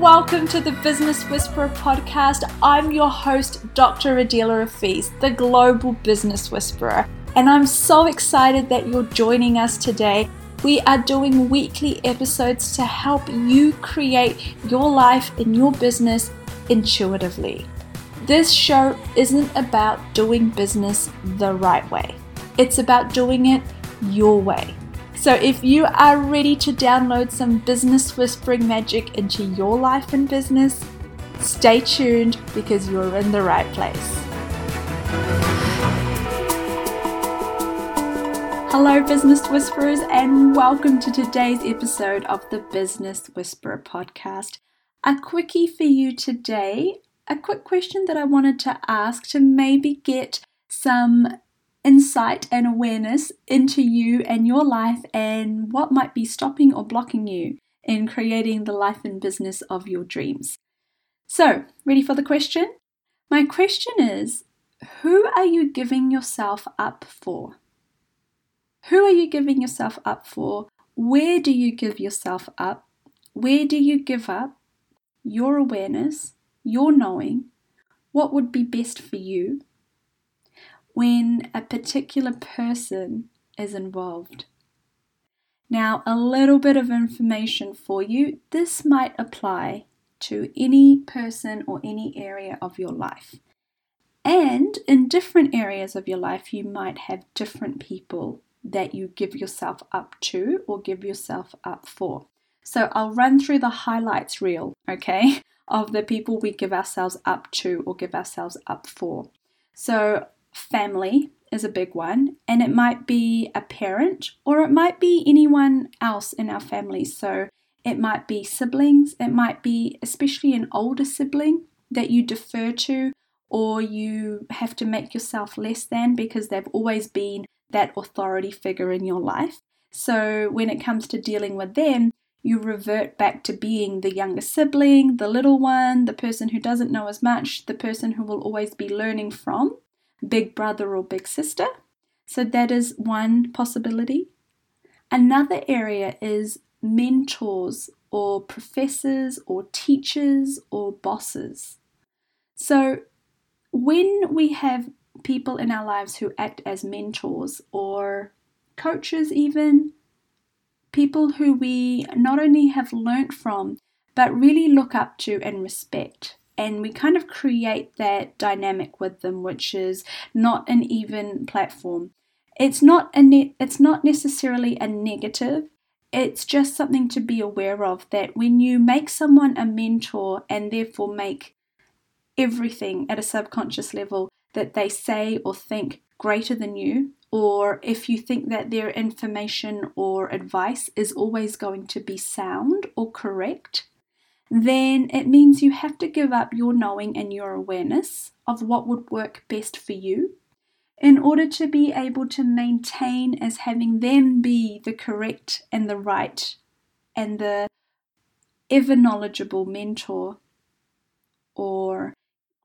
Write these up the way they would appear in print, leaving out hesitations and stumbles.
Welcome to the Business Whisperer podcast. I'm your host, Dr. Adela Rafiz, the global business whisperer. And I'm so excited that you're joining us today. We are doing weekly episodes to help you create your life and your business intuitively. This show isn't about doing business the right way. It's about doing it your way. So if you are ready to download some business whispering magic into your life and business, stay tuned because you're in the right place. Hello, business whisperers, and welcome to today's episode of the Business Whisperer podcast. A quickie for you today, a quick question that I wanted to ask to maybe get some insight and awareness into you and your life and what might be stopping or blocking you in creating the life and business of your dreams. So, ready for the question? My question is, who are you giving yourself up for? Who are you giving yourself up for? Where do you give yourself up? Where do you give up your awareness, your knowing, what would be best for you when a particular person is involved? Now, a little bit of information for you. This might apply to any person or any area of your life. And in different areas of your life, you might have different people that you give yourself up to or give yourself up for. So I'll run through the highlights reel, okay, of the people we give ourselves up to or give ourselves up for. So family is a big one, and it might be a parent or it might be anyone else in our family. So it might be siblings, it might be especially an older sibling that you defer to or you have to make yourself less than because they've always been that authority figure in your life. So when it comes to dealing with them, you revert back to being the younger sibling, the little one, the person who doesn't know as much, the person who will always be learning from big brother or big sister. So that is one possibility. Another area is mentors or professors or teachers or bosses. So when we have people in our lives who act as mentors or coaches, even people who we not only have learnt from but really look up to and respect, and we kind of create that dynamic with them, which is not an even platform. It's not necessarily a negative. It's just something to be aware of, that when you make someone a mentor and therefore make everything at a subconscious level that they say or think greater than you, or if you think that their information or advice is always going to be sound or correct, then it means you have to give up your knowing and your awareness of what would work best for you in order to be able to maintain as having them be the correct and the right and the ever knowledgeable mentor or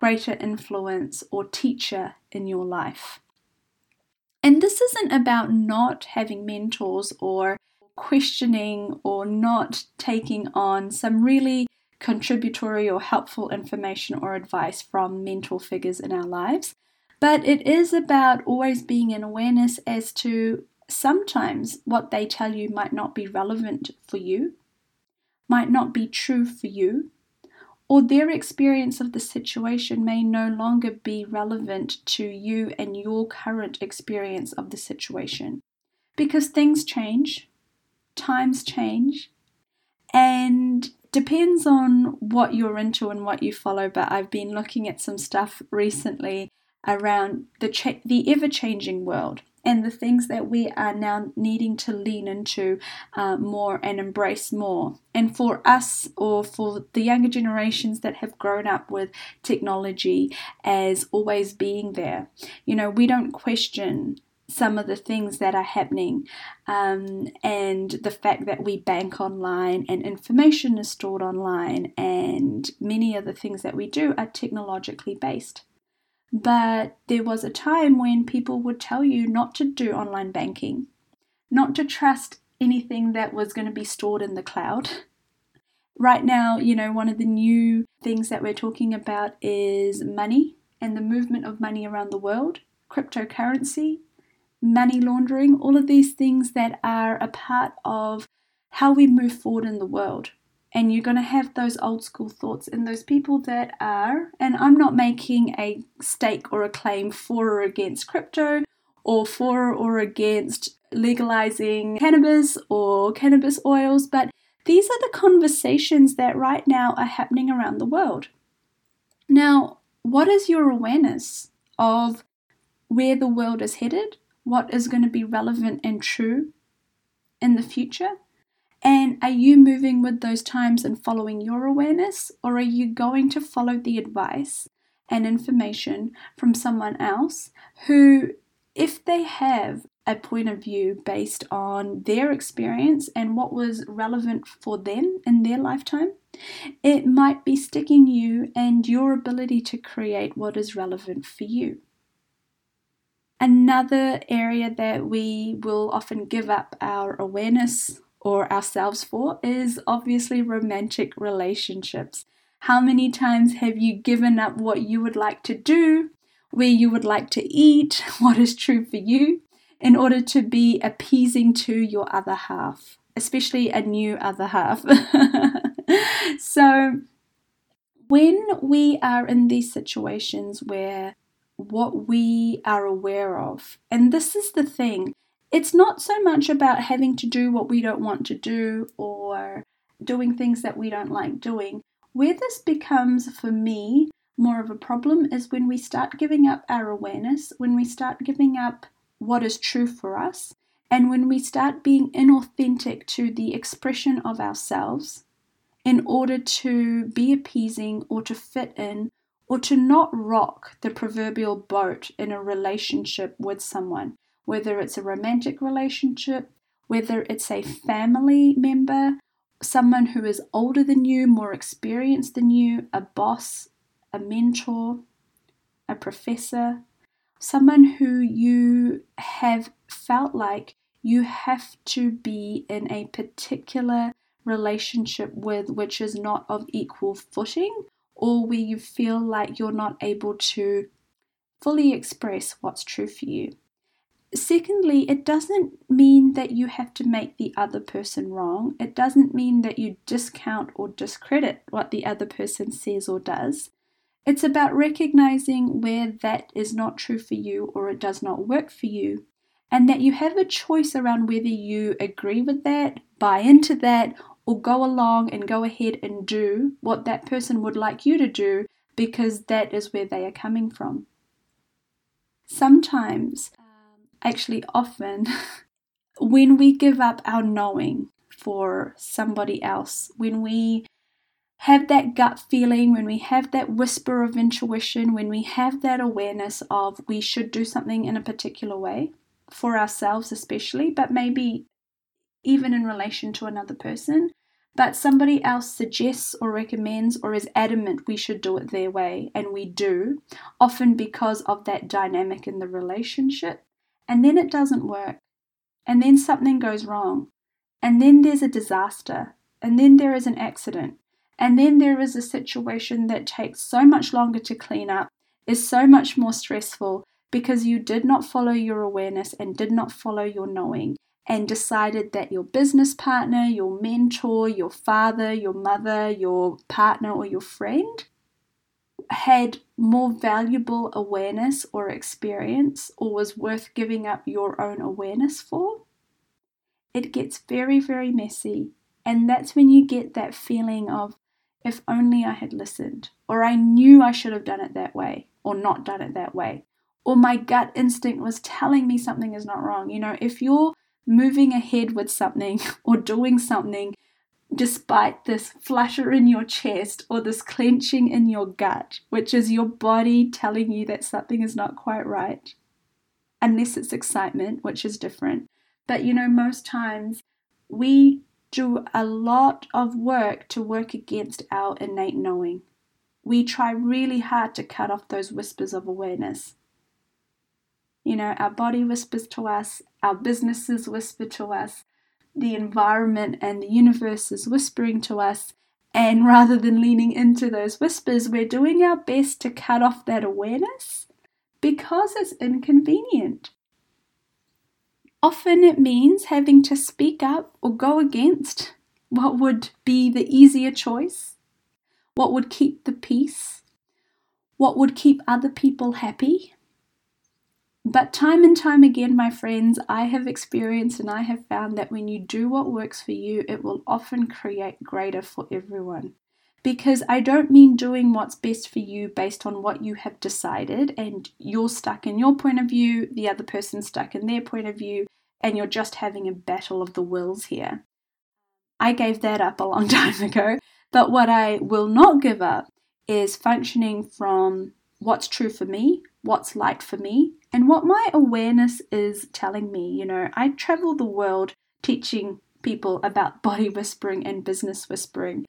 greater influence or teacher in your life. And this isn't about not having mentors or questioning or not taking on some really contributory or helpful information or advice from mentor figures in our lives, but it is about always being in awareness as to sometimes what they tell you might not be relevant for you, might not be true for you, or their experience of the situation may no longer be relevant to you and your current experience of the situation. Because things change, times change, and depends on what you're into and what you follow. But I've been looking at some stuff recently around the ever-changing world and the things that we are now needing to lean into more and embrace more. And for us, or for the younger generations that have grown up with technology as always being there, you know, we don't question some of the things that are happening and the fact that we bank online and information is stored online and many of the things that we do are technologically based. But there was a time when people would tell you not to do online banking, not to trust anything that was going to be stored in the cloud, Right now, you know, one of the new things that we're talking about is money and the movement of money around the world, cryptocurrency, money laundering, all of these things that are a part of how we move forward in the world. And you're going to have those old school thoughts and those people that are, and I'm not making a stake or a claim for or against crypto or for or against legalizing cannabis or cannabis oils, but these are the conversations that right now are happening around the world. Now, what is your awareness of where the world is headed? What is going to be relevant and true in the future? And are you moving with those times and following your awareness, or are you going to follow the advice and information from someone else who, if they have a point of view based on their experience and what was relevant for them in their lifetime, it might be sticking you and your ability to create what is relevant for you. Another area that we will often give up our awareness or ourselves for is obviously romantic relationships. How many times have you given up what you would like to do, where you would like to eat, what is true for you, in order to be appeasing to your other half, especially a new other half? So when we are in these situations where what we are aware of, and this is the thing, it's not so much about having to do what we don't want to do or doing things that we don't like doing. Where this becomes, for me, more of a problem is when we start giving up our awareness, when we start giving up what is true for us, and when we start being inauthentic to the expression of ourselves in order to be appeasing or to fit in or to not rock the proverbial boat in a relationship with someone, whether it's a romantic relationship, whether it's a family member, someone who is older than you, more experienced than you, a boss, a mentor, a professor, someone who you have felt like you have to be in a particular relationship with, which is not of equal footing, or where you feel like you're not able to fully express what's true for you. Secondly, it doesn't mean that you have to make the other person wrong. It doesn't mean that you discount or discredit what the other person says or does. It's about recognizing where that is not true for you or it does not work for you, and that you have a choice around whether you agree with that, buy into that, or go along and go ahead and do what that person would like you to do because that is where they are coming from. Sometimes, actually often, when we give up our knowing for somebody else, when we have that gut feeling, when we have that whisper of intuition, when we have that awareness of we should do something in a particular way, for ourselves especially, but maybe even in relation to another person, but somebody else suggests or recommends or is adamant we should do it their way, and we do, often because of that dynamic in the relationship, and then it doesn't work, and then something goes wrong, and then there's a disaster, and then there is an accident, and then there is a situation that takes so much longer to clean up, is so much more stressful because you did not follow your awareness and did not follow your knowing, and decided that your business partner, your mentor, your father, your mother, your partner or your friend had more valuable awareness or experience, or was worth giving up your own awareness for. It gets very, very messy, and that's when you get that feeling of, if only I had listened, or I knew I should have done it that way, or not done it that way, or my gut instinct was telling me something is not wrong. You know, if you're moving ahead with something or doing something despite this flutter in your chest or this clenching in your gut, which is your body telling you that something is not quite right, unless it's excitement, which is different. But you know, most times we do a lot of work to work against our innate knowing. We try really hard to cut off those whispers of awareness. You know, our body whispers to us, our businesses whisper to us, the environment and the universe is whispering to us, And rather than leaning into those whispers, we're doing our best to cut off that awareness because it's inconvenient. Often it means having to speak up or go against what would be the easier choice, what would keep the peace, what would keep other people happy. But time and time again, my friends, I have experienced and I have found that when you do what works for you, it will often create greater for everyone. Because I don't mean doing what's best for you based on what you have decided and you're stuck in your point of view, the other person's stuck in their point of view, and you're just having a battle of the wills here. I gave that up a long time ago. But what I will not give up is functioning from what's true for me, what's light for me, and what my awareness is telling me. You know, I travel the world teaching people about body whispering and business whispering.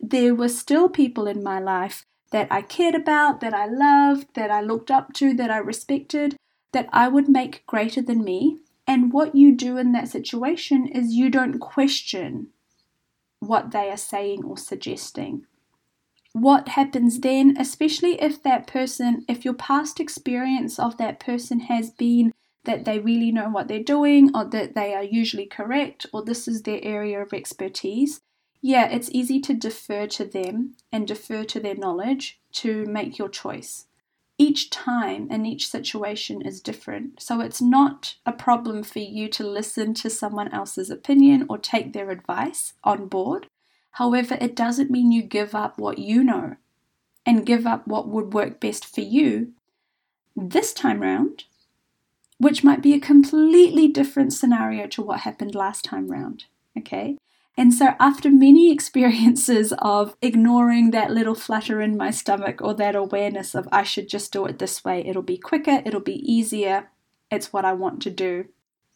There were still people in my life that I cared about, that I loved, that I looked up to, that I respected, that I would make greater than me. And what you do in that situation is you don't question what they are saying or suggesting. What happens then, especially if that person, if your past experience of that person has been that they really know what they're doing or that they are usually correct or this is their area of expertise, yeah, it's easy to defer to them and defer to their knowledge to make your choice. Each time and each situation is different, so it's not a problem for you to listen to someone else's opinion or take their advice on board. However, it doesn't mean you give up what you know and give up what would work best for you this time round, which might be a completely different scenario to what happened last time round, okay? And so after many experiences of ignoring that little flutter in my stomach or that awareness of I should just do it this way, it'll be quicker, it'll be easier, it's what I want to do,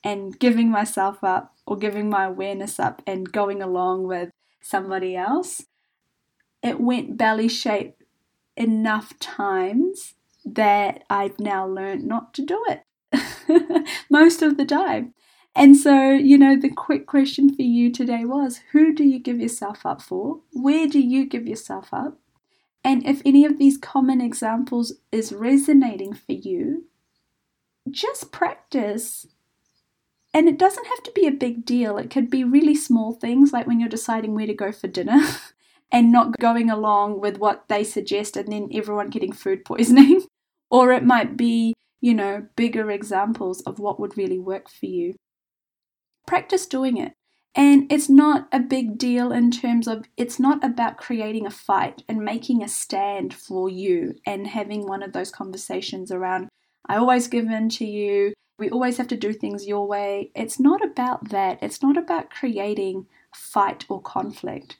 and giving myself up or giving my awareness up and going along with somebody else, it went belly shape enough times that I've now learned not to do it most of the time. And so, you know, the quick question for you today was, who do you give yourself up for? Where do you give yourself up? And if any of these common examples is resonating for you, just practice. And it doesn't have to be a big deal. It could be really small things, like when you're deciding where to go for dinner and not going along with what they suggest and then everyone getting food poisoning. Or it might be, you know, bigger examples of what would really work for you. Practice doing it. And it's not a big deal in terms of, it's not about creating a fight and making a stand for you and having one of those conversations around, I always give in to you. We always have to do things your way. It's not about that. It's not about creating fight or conflict.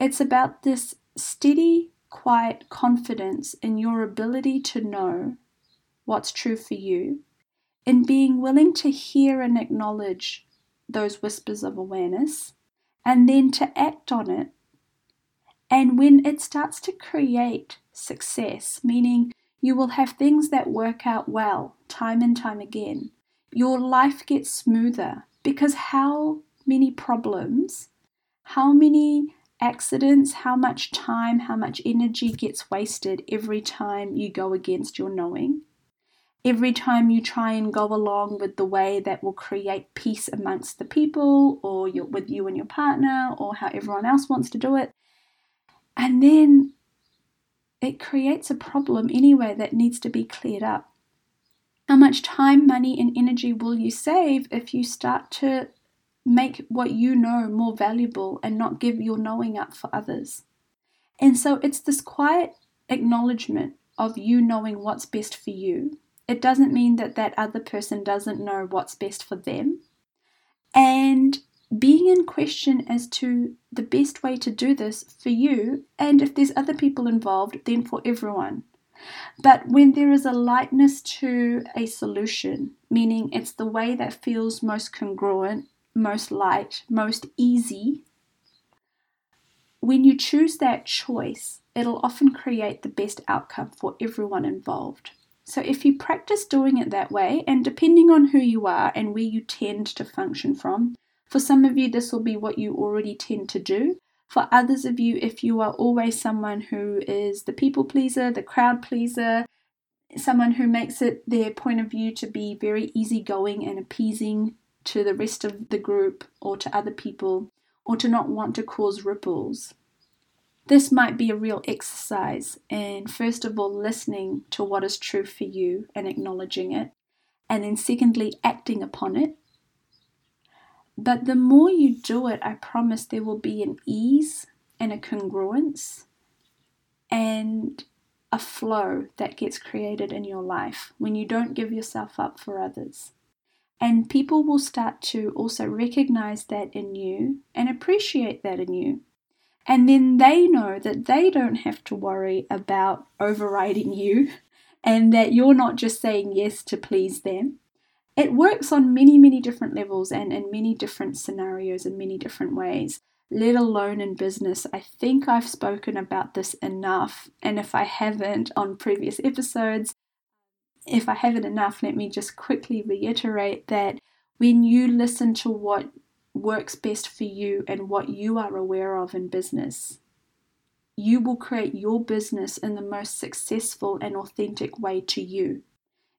It's about this steady, quiet confidence in your ability to know what's true for you and being willing to hear and acknowledge those whispers of awareness and then to act on it. And when it starts to create success, meaning you will have things that work out well time and time again. Your life gets smoother because how many problems, how many accidents, how much time, how much energy gets wasted every time you go against your knowing, every time you try and go along with the way that will create peace amongst the people or with you and your partner or how everyone else wants to do it. And then it creates a problem anyway that needs to be cleared up. How much time, money, and energy will you save if you start to make what you know more valuable and not give your knowing up for others? And so it's this quiet acknowledgement of you knowing what's best for you. It doesn't mean that that other person doesn't know what's best for them. And being in question as to the best way to do this for you, and if there's other people involved, then for everyone. But when there is a lightness to a solution, meaning it's the way that feels most congruent, most light, most easy, when you choose that choice, it'll often create the best outcome for everyone involved. So if you practice doing it that way, and depending on who you are and where you tend to function from, for some of you this will be what you already tend to do. For others of you, if you are always someone who is the people pleaser, the crowd pleaser, someone who makes it their point of view to be very easygoing and appeasing to the rest of the group or to other people, or to not want to cause ripples. This might be a real exercise in, first of all, listening to what is true for you and acknowledging it, and then secondly, acting upon it. But the more you do it, I promise there will be an ease and a congruence and a flow that gets created in your life when you don't give yourself up for others. And people will start to also recognize that in you and appreciate that in you. And then they know that they don't have to worry about overriding you and that you're not just saying yes to please them. It works on many, many different levels and in many different scenarios in many different ways, let alone in business. I think I've spoken about this enough. And if I haven't on previous episodes, if I haven't enough, let me just quickly reiterate that when you listen to what works best for you and what you are aware of in business, you will create your business in the most successful and authentic way to you.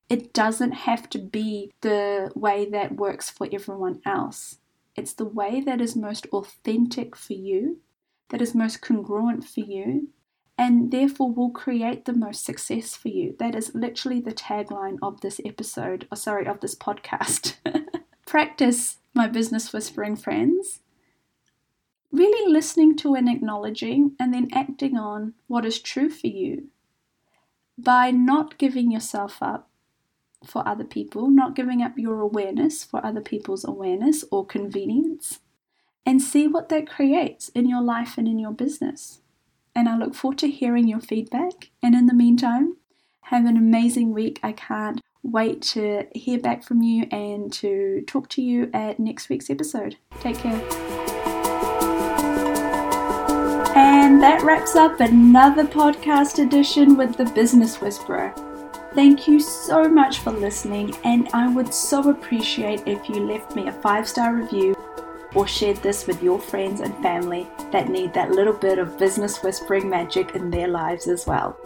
It doesn't have to be the way that works for everyone else. It's the way that is most authentic for you, that is most congruent for you, and therefore will create the most success for you. That is literally the tagline of this podcast. Practice, my business whispering friends. Really listening to and acknowledging and then acting on what is true for you by not giving yourself up for other people, not giving up your awareness for other people's awareness or convenience, and see what that creates in your life and in your business. And I look forward to hearing your feedback. And in the meantime, have an amazing week. I can't wait to hear back from you and to talk to you at next week's episode. Take care. And that wraps up another podcast edition with the Business Whisperer. Thank you so much for listening, and I would so appreciate if you left me a 5-star review or shared this with your friends and family that need that little bit of business whispering magic in their lives as well.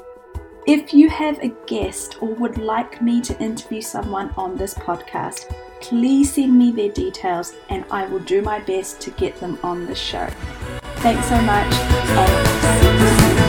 If you have a guest or would like me to interview someone on this podcast, please send me their details and I will do my best to get them on the show. Thanks so much, and see you soon.